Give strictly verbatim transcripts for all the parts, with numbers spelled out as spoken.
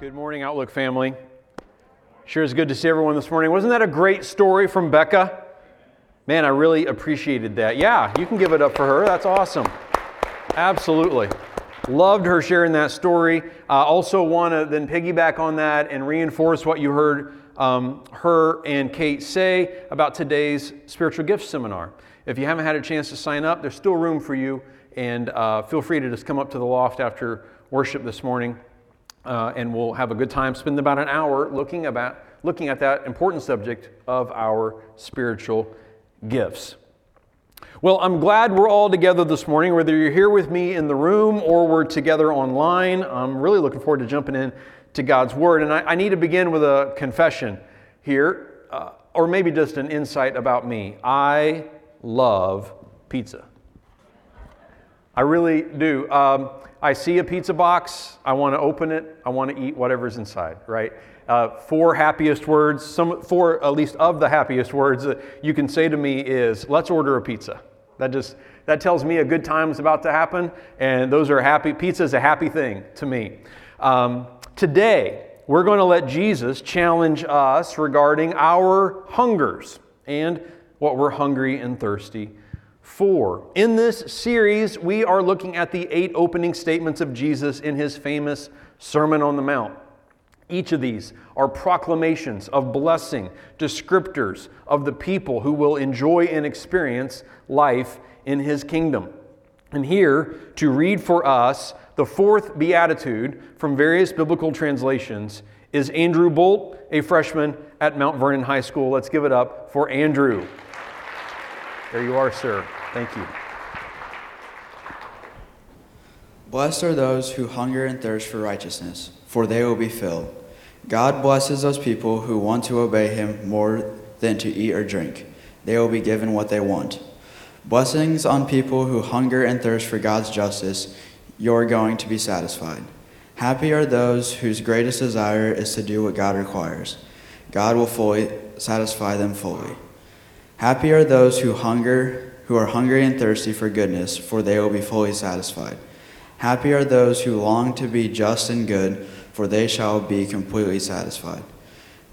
Good morning, Outlook family. Sure is good to see everyone this morning. Wasn't that a great story from Becca? Man, I really appreciated that. Yeah, you can give it up for her. That's awesome. Absolutely. Loved her sharing that story. I uh, also want to then piggyback on that and reinforce what you heard um, her and Kate say about today's Spiritual Gifts Seminar. If you haven't had a chance to sign up, there's still room for you. And uh, feel free to just come up to the loft after worship this morning. Uh, and we'll have a good time, spend about an hour looking about looking at that important subject of our spiritual gifts. Well, I'm glad we're all together this morning, whether you're here with me in the room or we're together online. I'm really looking forward to jumping in to God's Word. And I, I need to begin with a confession here, uh, or maybe just an insight about me. I love pizza. I really do. Um, I see a pizza box, I want to open it, I want to eat whatever's inside, right? Uh, four happiest words, some four at least of the happiest words that you can say to me is, let's order a pizza. That just, that tells me a good time is about to happen, and those are happy, pizza is a happy thing to me. Um, today, we're going to let Jesus challenge us regarding our hungers and what we're hungry and thirsty Four. In this series, we are looking at the eight opening statements of Jesus in his famous Sermon on the Mount. Each of these are proclamations of blessing, descriptors of the people who will enjoy and experience life in his kingdom. And here, to read for us the fourth beatitude from various biblical translations, is Andrew Bolt, a freshman at Mount Vernon High School. Let's give it up for Andrew. There you are, sir. Thank you. Blessed are those who hunger and thirst for righteousness, for they will be filled. God blesses those people who want to obey him more than to eat or drink. They will be given what they want. Blessings on people who hunger and thirst for God's justice. You're going to be satisfied. Happy are those whose greatest desire is to do what God requires. God will fully satisfy them fully. Happy are those who hunger, who are hungry and thirsty for goodness, for they will be fully satisfied. Happy are those who long to be just and good, for they shall be completely satisfied.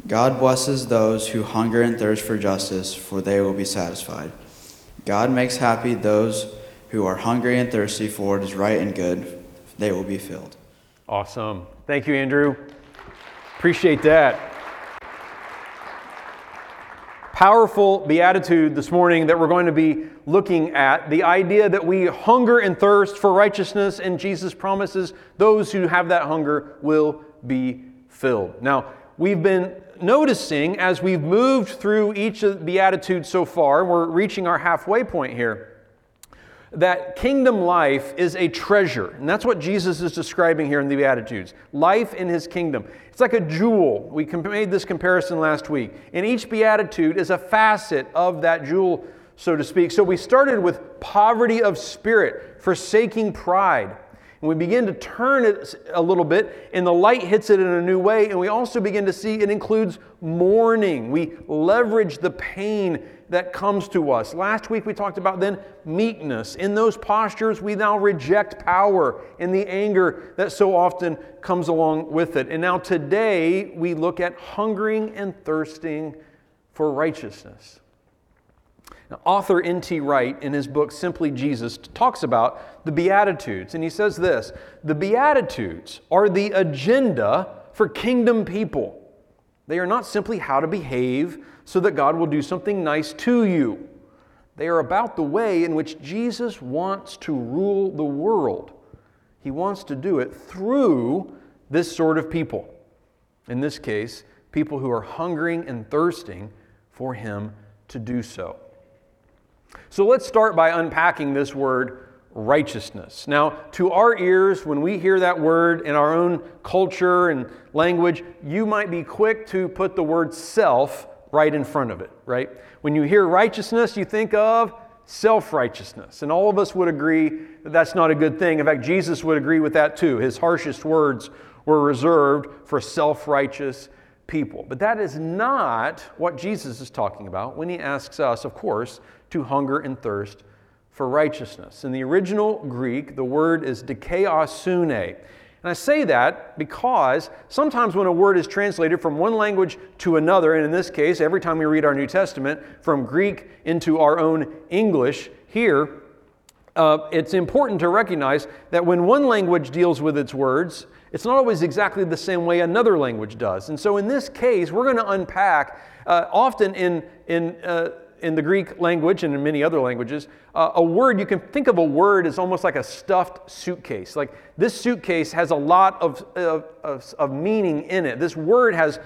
God blesses those who hunger and thirst for justice, for they will be satisfied. God makes happy those who are hungry and thirsty for what is right and good, they will be filled. Awesome. Thank you, Andrew. Appreciate that. Powerful beatitude this morning that we're going to be looking at. The idea that we hunger and thirst for righteousness, and Jesus promises those who have that hunger will be filled. Now, we've been noticing as we've moved through each of the beatitudes so far, we're reaching our halfway point here, that kingdom life is a treasure. And that's what Jesus is describing here in the Beatitudes. Life in his kingdom. It's like a jewel. We made this comparison last week. And each Beatitude is a facet of that jewel, so to speak. So we started with poverty of spirit, forsaking pride. And we begin to turn it a little bit, and the light hits it in a new way. And we also begin to see it includes mourning. We leverage the pain that comes to us. Last week we talked about then meekness. In those postures we now reject power and the anger that so often comes along with it. And now today we look at hungering and thirsting for righteousness. Now, author N T Wright in his book Simply Jesus talks about the Beatitudes, and he says this: the Beatitudes are the agenda for kingdom people. They are not simply how to behave so that God will do something nice to you. They are about the way in which Jesus wants to rule the world. He wants to do it through this sort of people. In this case, people who are hungering and thirsting for him to do so. So let's start by unpacking this word righteousness. Now, to our ears, when we hear that word in our own culture and language, you might be quick to put the word self right in front of it, right? When you hear righteousness, you think of self-righteousness. And all of us would agree that that's not a good thing. In fact, Jesus would agree with that too. His harshest words were reserved for self-righteous people. But that is not what Jesus is talking about when he asks us, of course, to hunger and thirst for righteousness. In the original Greek, the word is dikaiosune. And I say that because sometimes when a word is translated from one language to another, and in this case, every time we read our New Testament, from Greek into our own English here, uh, it's important to recognize that when one language deals with its words, it's not always exactly the same way another language does. And so in this case, we're going to unpack, uh, often in, in uh, in the Greek language and in many other languages, uh, a word, you can think of a word as almost like a stuffed suitcase. Like this suitcase has a lot of, of, of, of meaning in it. This word has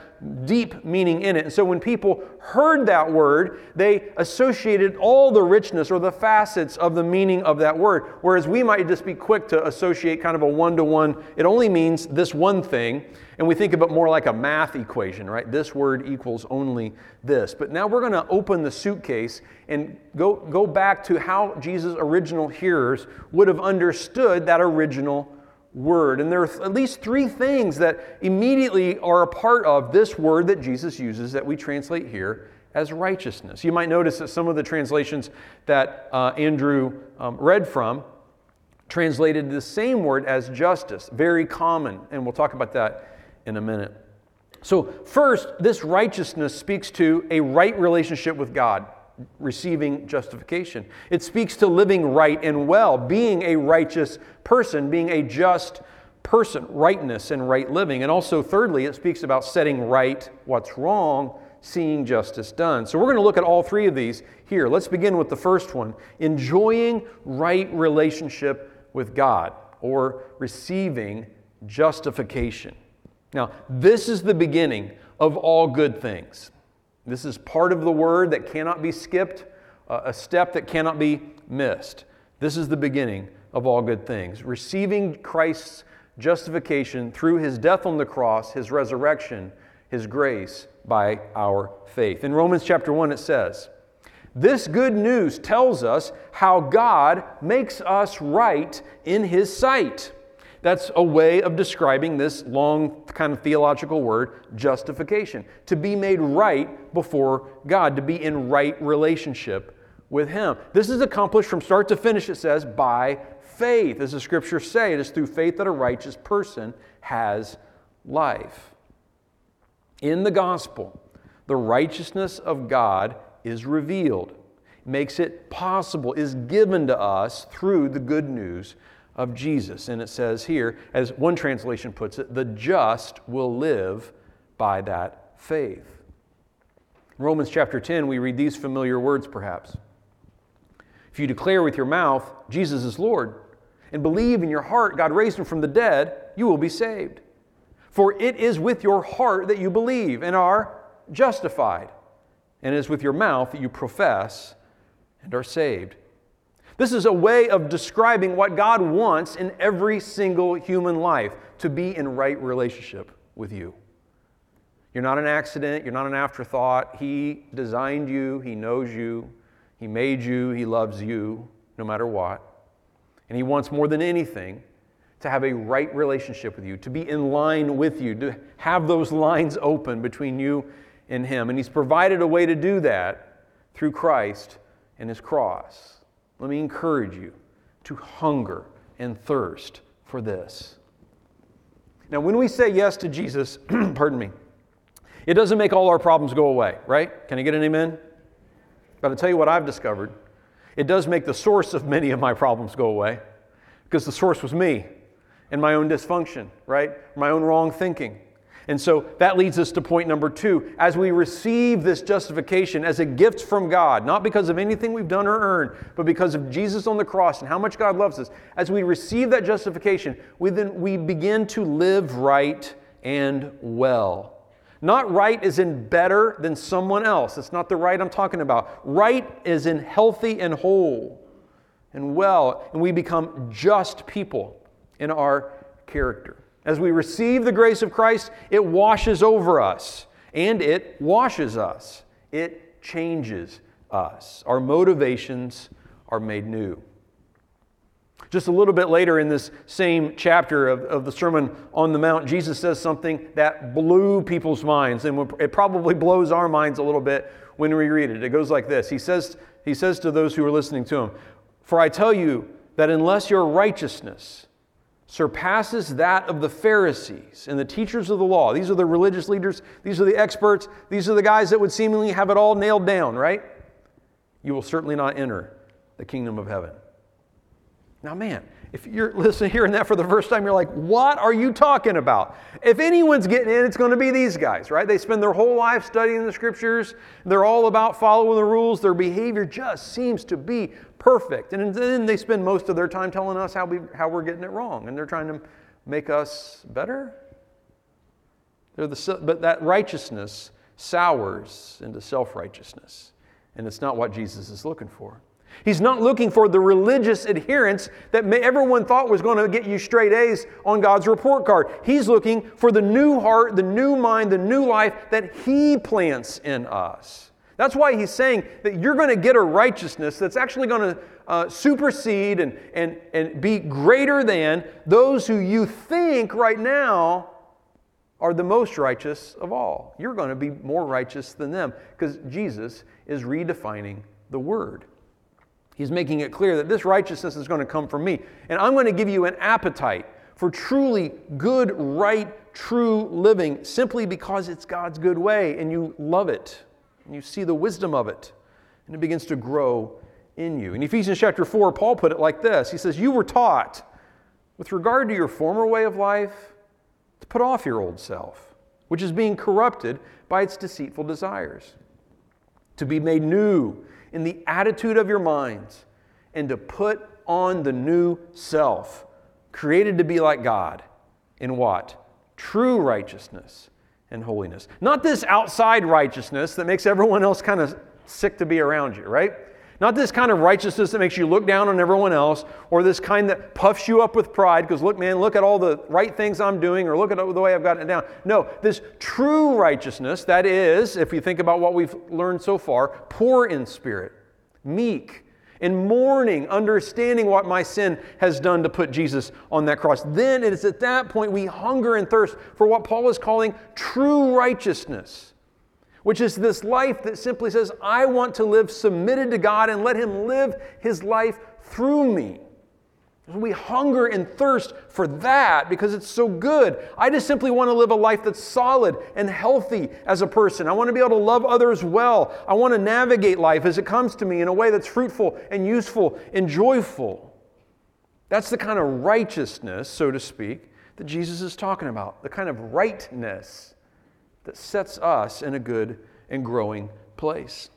deep meaning in it. And so when people heard that word, they associated all the richness or the facets of the meaning of that word. Whereas we might just be quick to associate kind of a one-to-one, it only means this one thing. And we think of it more like a math equation, right? This word equals only this. But now we're going to open the suitcase and go, go back to how Jesus' original hearers would have understood that original word. And there are at least three things that immediately are a part of this word that Jesus uses that we translate here as righteousness. You might notice that some of the translations that uh, Andrew um, read from translated the same word as justice, very common, and we'll talk about that in a minute. So first, this righteousness speaks to a right relationship with God, receiving justification. It speaks to living right and well, being a righteous person, being a just person, rightness and right living. And also thirdly, it speaks about setting right what's wrong, seeing justice done. So we're going to look at all three of these here. Let's begin with the first one, enjoying right relationship with God or receiving justification. Now, this is the beginning of all good things. This is part of the word that cannot be skipped, uh, a step that cannot be missed. This is the beginning of all good things. Receiving Christ's justification through his death on the cross, his resurrection, his grace by our faith. In Romans chapter one, it says, "This good news tells us how God makes us right in his sight." That's a way of describing this long kind of theological word, justification. To be made right before God, to be in right relationship with him. This is accomplished from start to finish, it says, by faith. As the scriptures say, it is through faith that a righteous person has life. In the gospel, the righteousness of God is revealed, makes it possible, is given to us through the good news of Jesus. And it says here, as one translation puts it, the just will live by that faith. In Romans chapter ten, we read these familiar words perhaps. If you declare with your mouth, Jesus is Lord, and believe in your heart God raised him from the dead, you will be saved. For it is with your heart that you believe and are justified, and it is with your mouth that you profess and are saved. This is a way of describing what God wants in every single human life, to be in right relationship with you. You're not an accident. You're not an afterthought. He designed you. He knows you. He made you. He loves you no matter what. And he wants more than anything to have a right relationship with you, to be in line with you, to have those lines open between you and him. And he's provided a way to do that through Christ and his cross. Let me encourage you to hunger and thirst for this. Now, when we say yes to Jesus, pardon me, it doesn't make all our problems go away, right? Can I get an amen? But I'll tell you what I've discovered. It does make the source of many of my problems go away, because the source was me and my own dysfunction, right? My own wrong thinking. And so that leads us to point number two. As we receive this justification as a gift from God, not because of anything we've done or earned, but because of Jesus on the cross and how much God loves us, as we receive that justification, we then we begin to live right and well. Not right as in better than someone else. That's not the right I'm talking about. Right as in healthy and whole and well. And we become just people in our character. As we receive the grace of Christ, it washes over us, and it washes us. It changes us. Our motivations are made new. Just a little bit later in this same chapter of, of the Sermon on the Mount, Jesus says something that blew people's minds, and it probably blows our minds a little bit when we read it. It goes like this. He says, he says to those who are listening to him, "For I tell you that unless your righteousness surpasses that of the Pharisees and the teachers of the law. These are the religious leaders. These are the experts. These are the guys that would seemingly have it all nailed down, right? You will certainly not enter the kingdom of heaven. Now, man, if you're listening, hearing that for the first time, you're like, what are you talking about? If anyone's getting in, it's going to be these guys, right? They spend their whole life studying the scriptures. They're all about following the rules. Their behavior just seems to be perfect. And then they spend most of their time telling us how, we, how we're getting it wrong. And they're trying to make us better. They're the, but that righteousness sours into self-righteousness. And it's not what Jesus is looking for. He's not looking for the religious adherence that everyone thought was going to get you straight A's on God's report card. He's looking for the new heart, the new mind, the new life that He plants in us. That's why He's saying that you're going to get a righteousness that's actually going to uh, supersede and, and, and be greater than those who you think right now are the most righteous of all. You're going to be more righteous than them because Jesus is redefining the Word. He's making it clear that this righteousness is going to come from me. And I'm going to give you an appetite for truly good, right, true living simply because it's God's good way and you love it and you see the wisdom of it and it begins to grow in you. In Ephesians chapter four, Paul put it like this. He says, you were taught with regard to your former way of life to put off your old self, which is being corrupted by its deceitful desires, to be made new in the attitude of your minds, and to put on the new self, created to be like God, in what? True righteousness and holiness. Not this outside righteousness that makes everyone else kind of sick to be around you, right? Not this kind of righteousness that makes you look down on everyone else, or this kind that puffs you up with pride, because look, man, look at all the right things I'm doing, or look at the way I've gotten it down. No, this true righteousness, that is, if you think about what we've learned so far, poor in spirit, meek, and mourning, understanding what my sin has done to put Jesus on that cross. Then it is at that point we hunger and thirst for what Paul is calling true righteousness, which is this life that simply says, I want to live submitted to God and let Him live His life through me. We hunger and thirst for that because it's so good. I just simply want to live a life that's solid and healthy as a person. I want to be able to love others well. I want to navigate life as it comes to me in a way that's fruitful and useful and joyful. That's the kind of righteousness, so to speak, that Jesus is talking about, the kind of rightness that sets us in a good and growing place.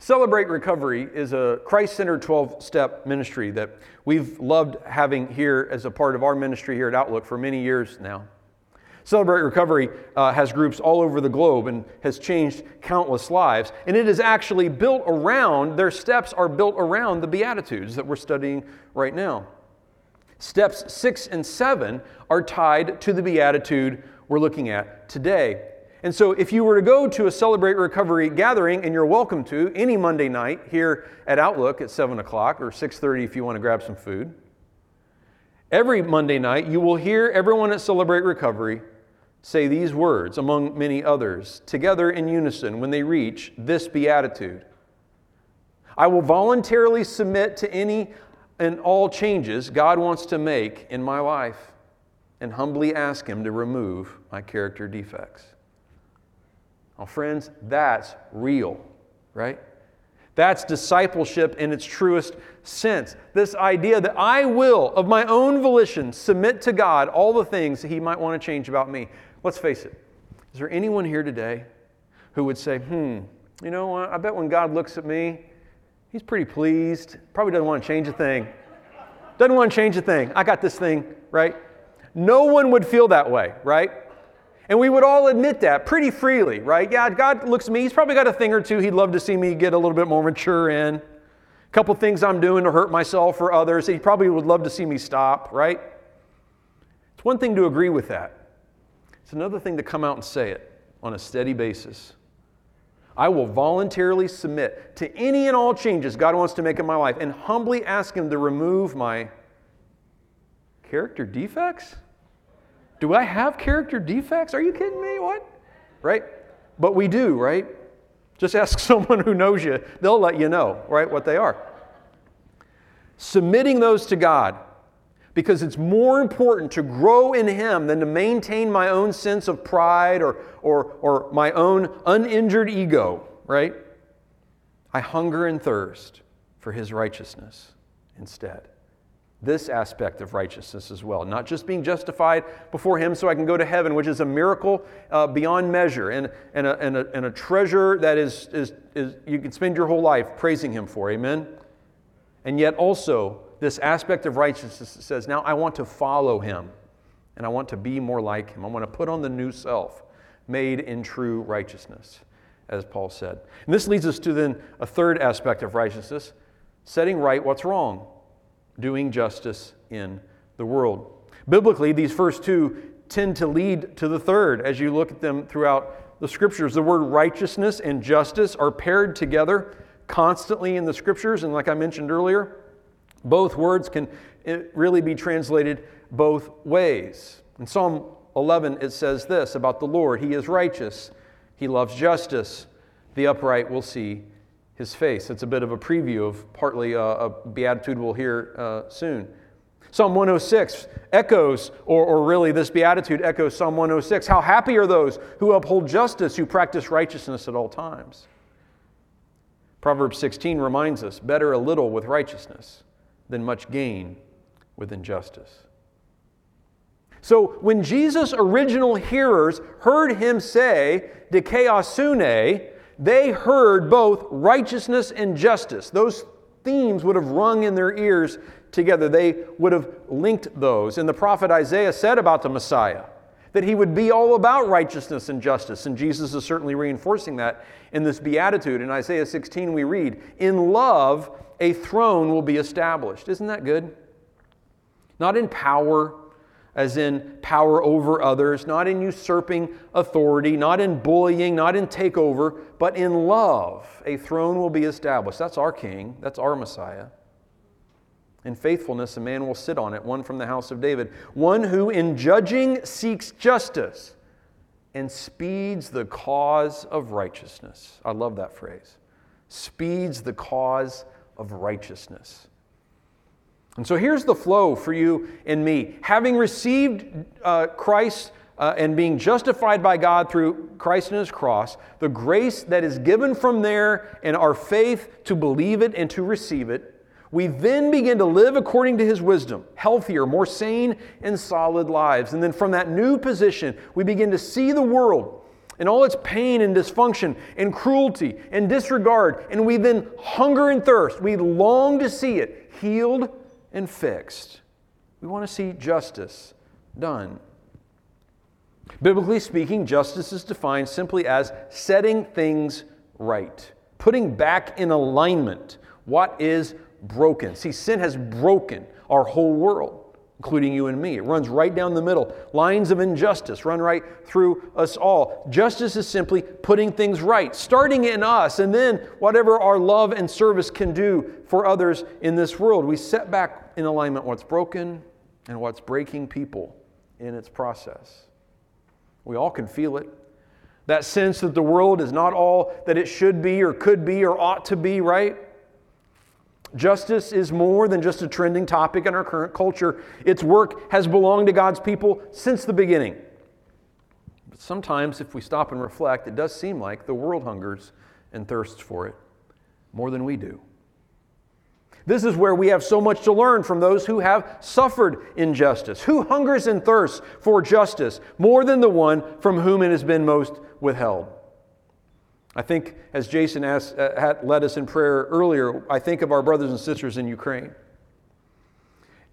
Celebrate Recovery is a Christ-centered twelve-step ministry that we've loved having here as a part of our ministry here at Outlook for many years now. Celebrate Recovery uh, has groups all over the globe and has changed countless lives. And it is actually built around, their steps are built around the Beatitudes that we're studying right now. Steps six and seven are tied to the Beatitude we're looking at today. And so if you were to go to a Celebrate Recovery gathering, and you're welcome to any Monday night here at Outlook at seven o'clock or six thirty if you want to grab some food, every Monday night you will hear everyone at Celebrate Recovery say these words, among many others, together in unison when they reach this Beatitude. I will voluntarily submit to any and all changes God wants to make in my life, and humbly ask Him to remove my character defects. Now, friends, that's real, right? That's discipleship in its truest sense. This idea that I will, of my own volition, submit to God all the things that He might want to change about me. Let's face it. Is there anyone here today who would say, hmm, you know what? I bet when God looks at me, He's pretty pleased. Probably doesn't want to change a thing. Doesn't want to change a thing. I got this thing, right? No one would feel that way, right? And we would all admit that pretty freely, right? Yeah, God looks at me. He's probably got a thing or two he'd love to see me get a little bit more mature in. A couple things I'm doing to hurt myself or others. He probably would love to see me stop, right? It's one thing to agree with that. It's another thing to come out and say it on a steady basis. I will voluntarily submit to any and all changes God wants to make in my life and humbly ask Him to remove my character defects? Do I have character defects? Are you kidding me? What? Right? But we do, right? Just ask someone who knows you. They'll let you know, right, what they are. Submitting those to God because it's more important to grow in Him than to maintain my own sense of pride or, or, or my own uninjured ego, right? I hunger and thirst for His righteousness instead. This aspect of righteousness as well, not just being justified before Him so I can go to heaven, which is a miracle uh, beyond measure and, and, a, and, a, and a treasure that is, is, is you can spend your whole life praising Him for, amen? And yet also this aspect of righteousness that says, now I want to follow Him and I want to be more like Him. I want to put on the new self made in true righteousness, as Paul said. And this leads us to then a third aspect of righteousness, setting right what's wrong, doing justice in the world. Biblically, these first two tend to lead to the third as you look at them throughout the Scriptures. The word righteousness and justice are paired together constantly in the Scriptures, and like I mentioned earlier, both words can really be translated both ways. In Psalm eleven, it says this about the Lord: He is righteous, He loves justice, the upright will see His face. It's a bit of a preview of partly a, a beatitude we'll hear uh, soon. Psalm one oh six echoes, or, or really this beatitude echoes Psalm one oh six. How happy are those who uphold justice, who practice righteousness at all times. Proverbs sixteen reminds us, better a little with righteousness than much gain with injustice. So when Jesus' original hearers heard Him say, dikaiosune, they heard both righteousness and justice. Those themes would have rung in their ears together. They would have linked those. And the prophet Isaiah said about the Messiah that He would be all about righteousness and justice. And Jesus is certainly reinforcing that in this beatitude. In Isaiah sixteen we read, in love a throne will be established. Isn't that good? Not in power, as in power over others, not in usurping authority, not in bullying, not in takeover, but in love, a throne will be established. That's our King. That's our Messiah. In faithfulness, a man will sit on it, one from the house of David, one who in judging seeks justice and speeds the cause of righteousness. I love that phrase. Speeds the cause of righteousness. And so here's the flow for you and me. Having received uh, Christ uh, and being justified by God through Christ and His cross, the grace that is given from there and our faith to believe it and to receive it, we then begin to live according to His wisdom, healthier, more sane and solid lives. And then from that new position, we begin to see the world and all its pain and dysfunction and cruelty and disregard. And we then hunger and thirst. We long to see it healed and fixed. We want to see justice done. Biblically speaking, justice is defined simply as setting things right, putting back in alignment what is broken. See, sin has broken our whole world, including you and me. It runs right down the middle. Lines of injustice run right through us all. Justice is simply putting things right, starting in us, and then whatever our love and service can do for others in this world. We set back in alignment what's broken and what's breaking people in its process. We all can feel it. That sense that the world is not all that it should be or could be or ought to be, right? Justice is more than just a trending topic in our current culture. Its work has belonged to God's people since the beginning. But sometimes, if we stop and reflect, it does seem like the world hungers and thirsts for it more than we do. This is where we have so much to learn from those who have suffered injustice. Who hungers and thirsts for justice more than the one from whom it has been most withheld? I think, as Jason asked, uh, led us in prayer earlier, I think of our brothers and sisters in Ukraine.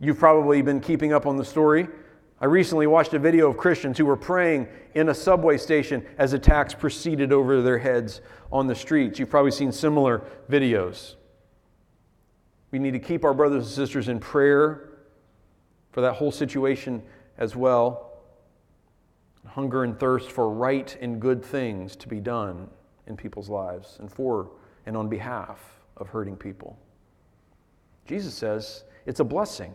You've probably been keeping up on the story. I recently watched a video of Christians who were praying in a subway station as attacks proceeded over their heads on the streets. You've probably seen similar videos. We need to keep our brothers and sisters in prayer for that whole situation as well. Hunger and thirst for right and good things to be done in people's lives and for and on behalf of hurting people. Jesus says it's a blessing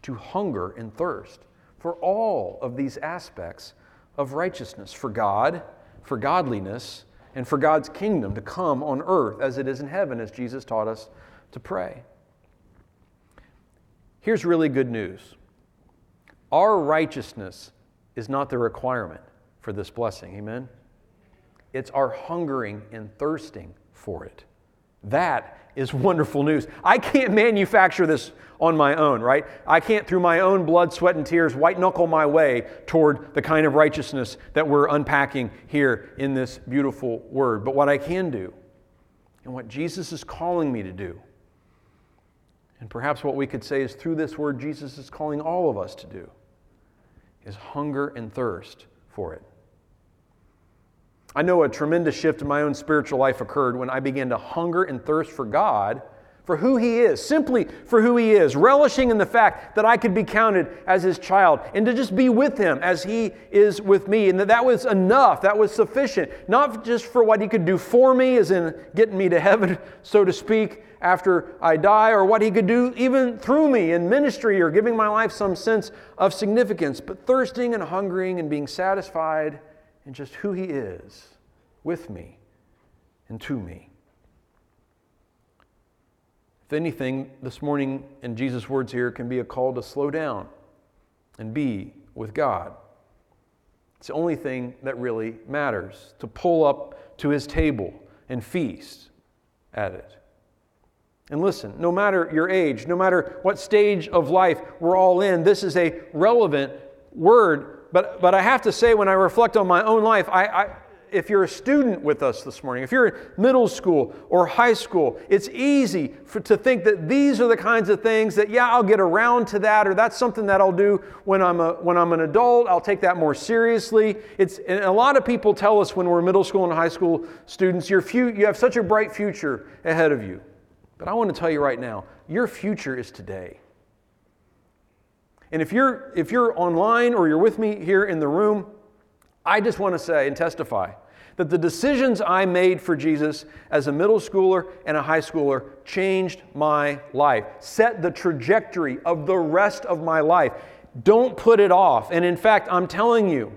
to hunger and thirst for all of these aspects of righteousness, for God, for godliness, and for God's kingdom to come on earth as it is in heaven, as Jesus taught us to pray. Here's really good news. Our righteousness is not the requirement for this blessing. Amen? It's our hungering and thirsting for it. That is wonderful news. I can't manufacture this on my own, right? I can't, through my own blood, sweat, and tears, white-knuckle my way toward the kind of righteousness that we're unpacking here in this beautiful word. But what I can do, and what Jesus is calling me to do, and perhaps what we could say is through this word Jesus is calling all of us to do, is hunger and thirst for it. I know a tremendous shift in my own spiritual life occurred when I began to hunger and thirst for God, for who He is, simply for who He is, relishing in the fact that I could be counted as His child and to just be with Him as He is with me, and that that was enough, that was sufficient, not just for what He could do for me, as in getting me to heaven, so to speak, after I die, or what He could do even through me in ministry or giving my life some sense of significance, but thirsting and hungering and being satisfied and just who He is with me and to me. If anything, this morning in Jesus' words here can be a call to slow down and be with God. It's the only thing that really matters, to pull up to His table and feast at it. And listen, no matter your age, no matter what stage of life we're all in, this is a relevant word. But but I have to say, when I reflect on my own life, I, I, if you're a student with us this morning, if you're in middle school or high school, it's easy for, to think that these are the kinds of things that, yeah, I'll get around to that, or that's something that I'll do when I'm a, when I'm an adult. I'll take that more seriously. It's and a lot of people tell us when we're middle school and high school students, your few, you have such a bright future ahead of you. But I want to tell you right now, your future is today. And if you're if you're online or you're with me here in the room, I just want to say and testify that the decisions I made for Jesus as a middle schooler and a high schooler changed my life, set the trajectory of the rest of my life. Don't put it off. And in fact, I'm telling you,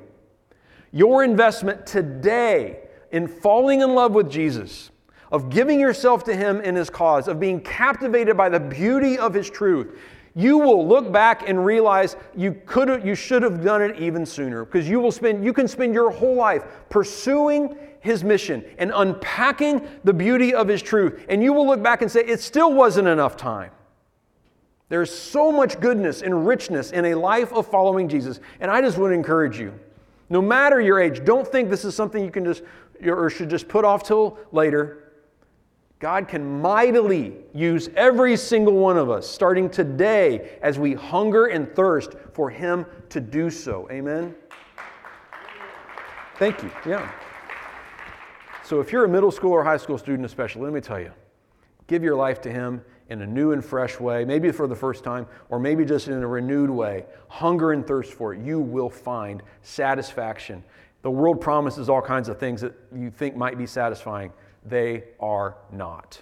your investment today in falling in love with Jesus, of giving yourself to Him and His cause, of being captivated by the beauty of His truth, you will look back and realize you could, you should have done it even sooner, because you will spend, you can spend your whole life pursuing His mission and unpacking the beauty of His truth. And you will look back and say, it still wasn't enough time. There's so much goodness and richness in a life of following Jesus. And I just want to encourage you, no matter your age, don't think this is something you can just, or should just put off till later. God can mightily use every single one of us, starting today, as we hunger and thirst for Him to do so. Amen? Thank you. Yeah. So if you're a middle school or high school student especially, let me tell you, give your life to Him in a new and fresh way, maybe for the first time, or maybe just in a renewed way. Hunger and thirst for it. You will find satisfaction. The world promises all kinds of things that you think might be satisfying. They are not.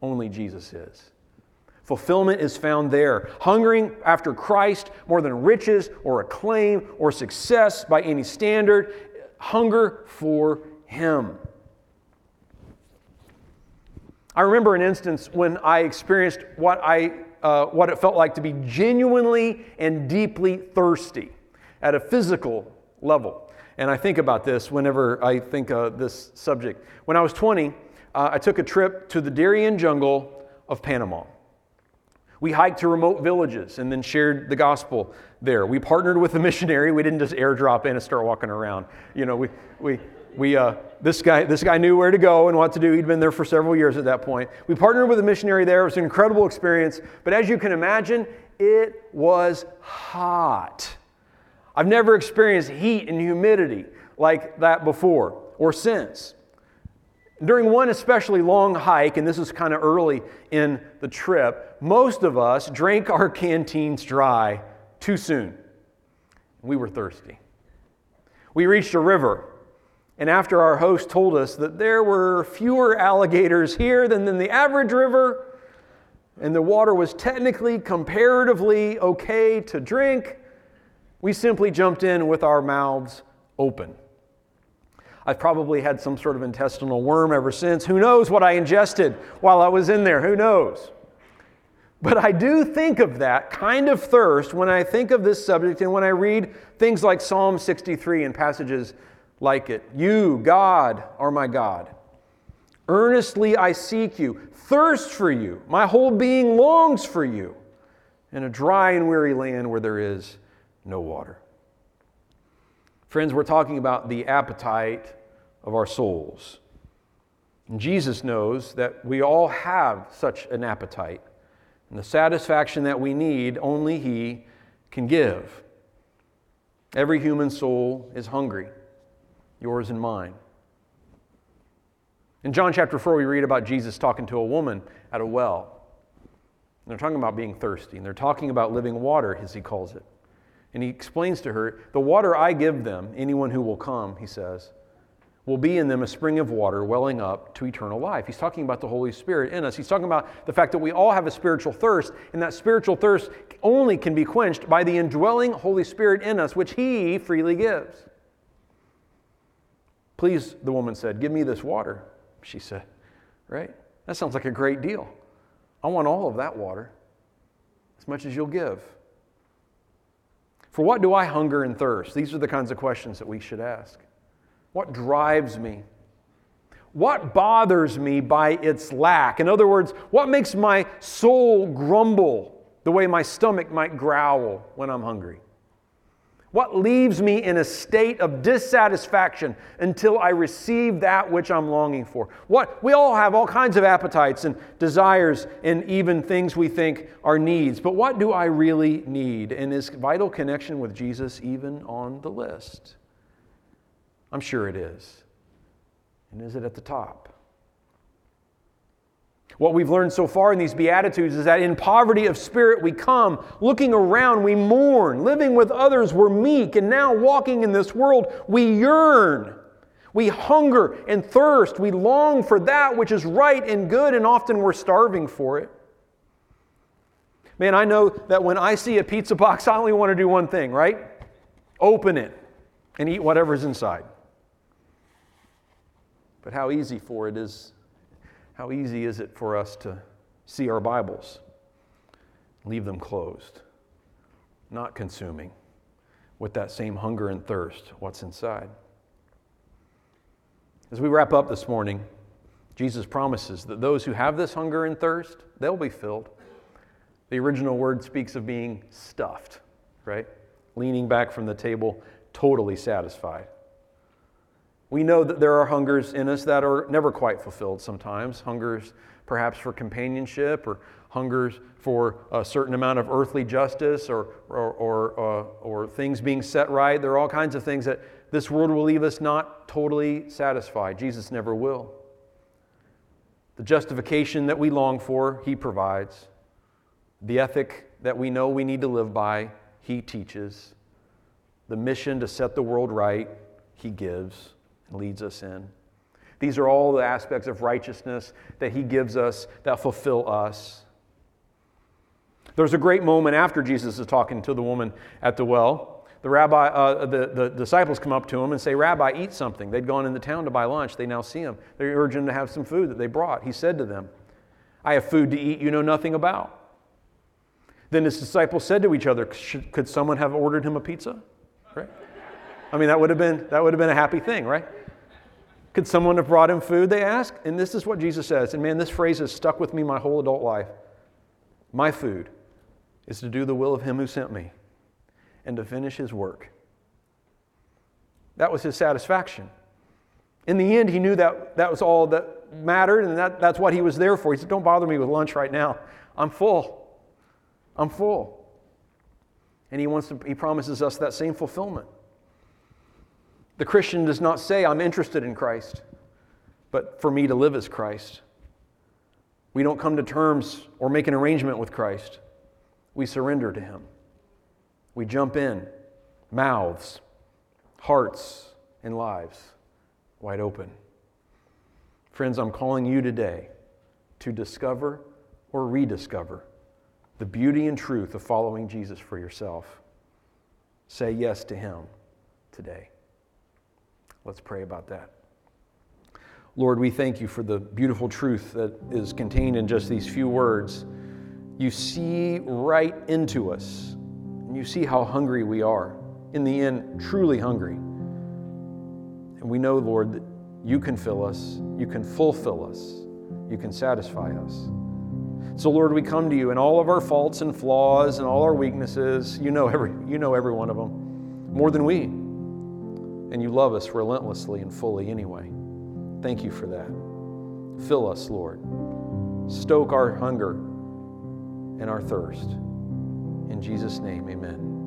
Only Jesus is. Fulfillment is found there. Hungering after Christ more than riches or acclaim or success by any standard. Hunger for Him. I remember an instance when I experienced what I, uh, what it felt like to be genuinely and deeply thirsty at a physical level. And I think about this whenever I think of this subject. When I was twenty, uh, I took a trip to the Darien jungle of Panama. We hiked to remote villages and then shared the gospel there. We partnered with a missionary. We didn't just airdrop in and start walking around. You know, we we we uh, this guy this guy knew where to go and what to do. He'd been there for several years at that point. We partnered with a missionary there. It was an incredible experience. But as you can imagine, it was hot. I've never experienced heat and humidity like that before or since. During one especially long hike, and this was kind of early in the trip, most of us drank our canteens dry too soon. We were thirsty. We reached a river, and after our host told us that there were fewer alligators here than in the average river, and the water was technically comparatively okay to drink, we simply jumped in with our mouths open. I've probably had some sort of intestinal worm ever since. Who knows what I ingested while I was in there? Who knows? But I do think of that kind of thirst when I think of this subject and when I read things like Psalm sixty-three and passages like it. You, God, are my God. Earnestly I seek you, thirst for you. My whole being longs for you in a dry and weary land where there is no water. Friends, we're talking about the appetite of our souls. And Jesus knows that we all have such an appetite. And the satisfaction that we need, only He can give. Every human soul is hungry, yours and mine. In John chapter four, we read about Jesus talking to a woman at a well. And they're talking about being thirsty, and they're talking about living water, as He calls it. And He explains to her, the water I give them, anyone who will come, He says, will be in them a spring of water welling up to eternal life. He's talking about the Holy Spirit in us. He's talking about the fact that we all have a spiritual thirst, and that spiritual thirst only can be quenched by the indwelling Holy Spirit in us, which He freely gives. Please, the woman said, give me this water, she said. Right? That sounds like a great deal. I want all of that water, as much as you'll give. For what do I hunger and thirst? These are the kinds of questions that we should ask. What drives me? What bothers me by its lack? In other words, what makes my soul grumble the way my stomach might growl when I'm hungry? What leaves me in a state of dissatisfaction until I receive that which I'm longing for? What we all have all kinds of appetites and desires and even things we think are needs. But what do I really need? And is vital connection with Jesus even on the list? I'm sure it is. And is it at the top? What we've learned so far in these Beatitudes is that in poverty of spirit we come, looking around we mourn, living with others we're meek, and now walking in this world we yearn, we hunger and thirst, we long for that which is right and good, and often we're starving for it. Man, I know that when I see a pizza box, I only want to do one thing, right? Open it and eat whatever's inside. But how easy for it is, how easy is it for us to see our Bibles, leave them closed, not consuming with that same hunger and thirst what's inside. As we wrap up this morning, Jesus promises that those who have this hunger and thirst, they'll be filled. The original word speaks of being stuffed, right? Leaning back from the table, totally satisfied. We know that there are hungers in us that are never quite fulfilled sometimes. Hungers perhaps for companionship, or hungers for a certain amount of earthly justice, or or or, uh, or things being set right. There are all kinds of things that this world will leave us not totally satisfied. Jesus never will. The justification that we long for, He provides. The ethic that we know we need to live by, He teaches. The mission to set the world right, He gives and leads us in. These are all the aspects of righteousness that He gives us that fulfill us. There's a great moment after Jesus is talking to the woman at the well. The rabbi, uh, the, the disciples come up to Him and say, Rabbi, eat something. They'd gone into town to buy lunch. They now see Him. They urge Him to have some food that they brought. He said to them, I have food to eat you know nothing about. Then His disciples said to each other, could someone have ordered Him a pizza? Right? I mean, that would have been that would have been a happy thing, right? Could someone have brought Him food, they ask? And this is what Jesus says. And man, this phrase has stuck with me my whole adult life. My food is to do the will of Him who sent me and to finish His work. That was His satisfaction. In the end, He knew that that was all that mattered, and that, that's what He was there for. He said, don't bother me with lunch right now. I'm full. I'm full. And he wants to, he promises us that same fulfillment. The Christian does not say, I'm interested in Christ, but for me to live is Christ. We don't come to terms or make an arrangement with Christ. We surrender to Him. We jump in, mouths, hearts, and lives wide open. Friends, I'm calling you today to discover or rediscover the beauty and truth of following Jesus for yourself. Say yes to Him today. Let's pray about that. Lord, we thank You for the beautiful truth that is contained in just these few words. you see right into us, and you see how hungry we are. In the end, truly hungry. And we know, Lord, that you can fill us, you can fulfill us, you can satisfy us. So, Lord, we come to you in all of our faults and flaws and all our weaknesses. You know every, you know every one of them, more than we. And you love us relentlessly and fully anyway. Thank you for that. Fill us, Lord. Stoke our hunger and our thirst. In Jesus' name, amen.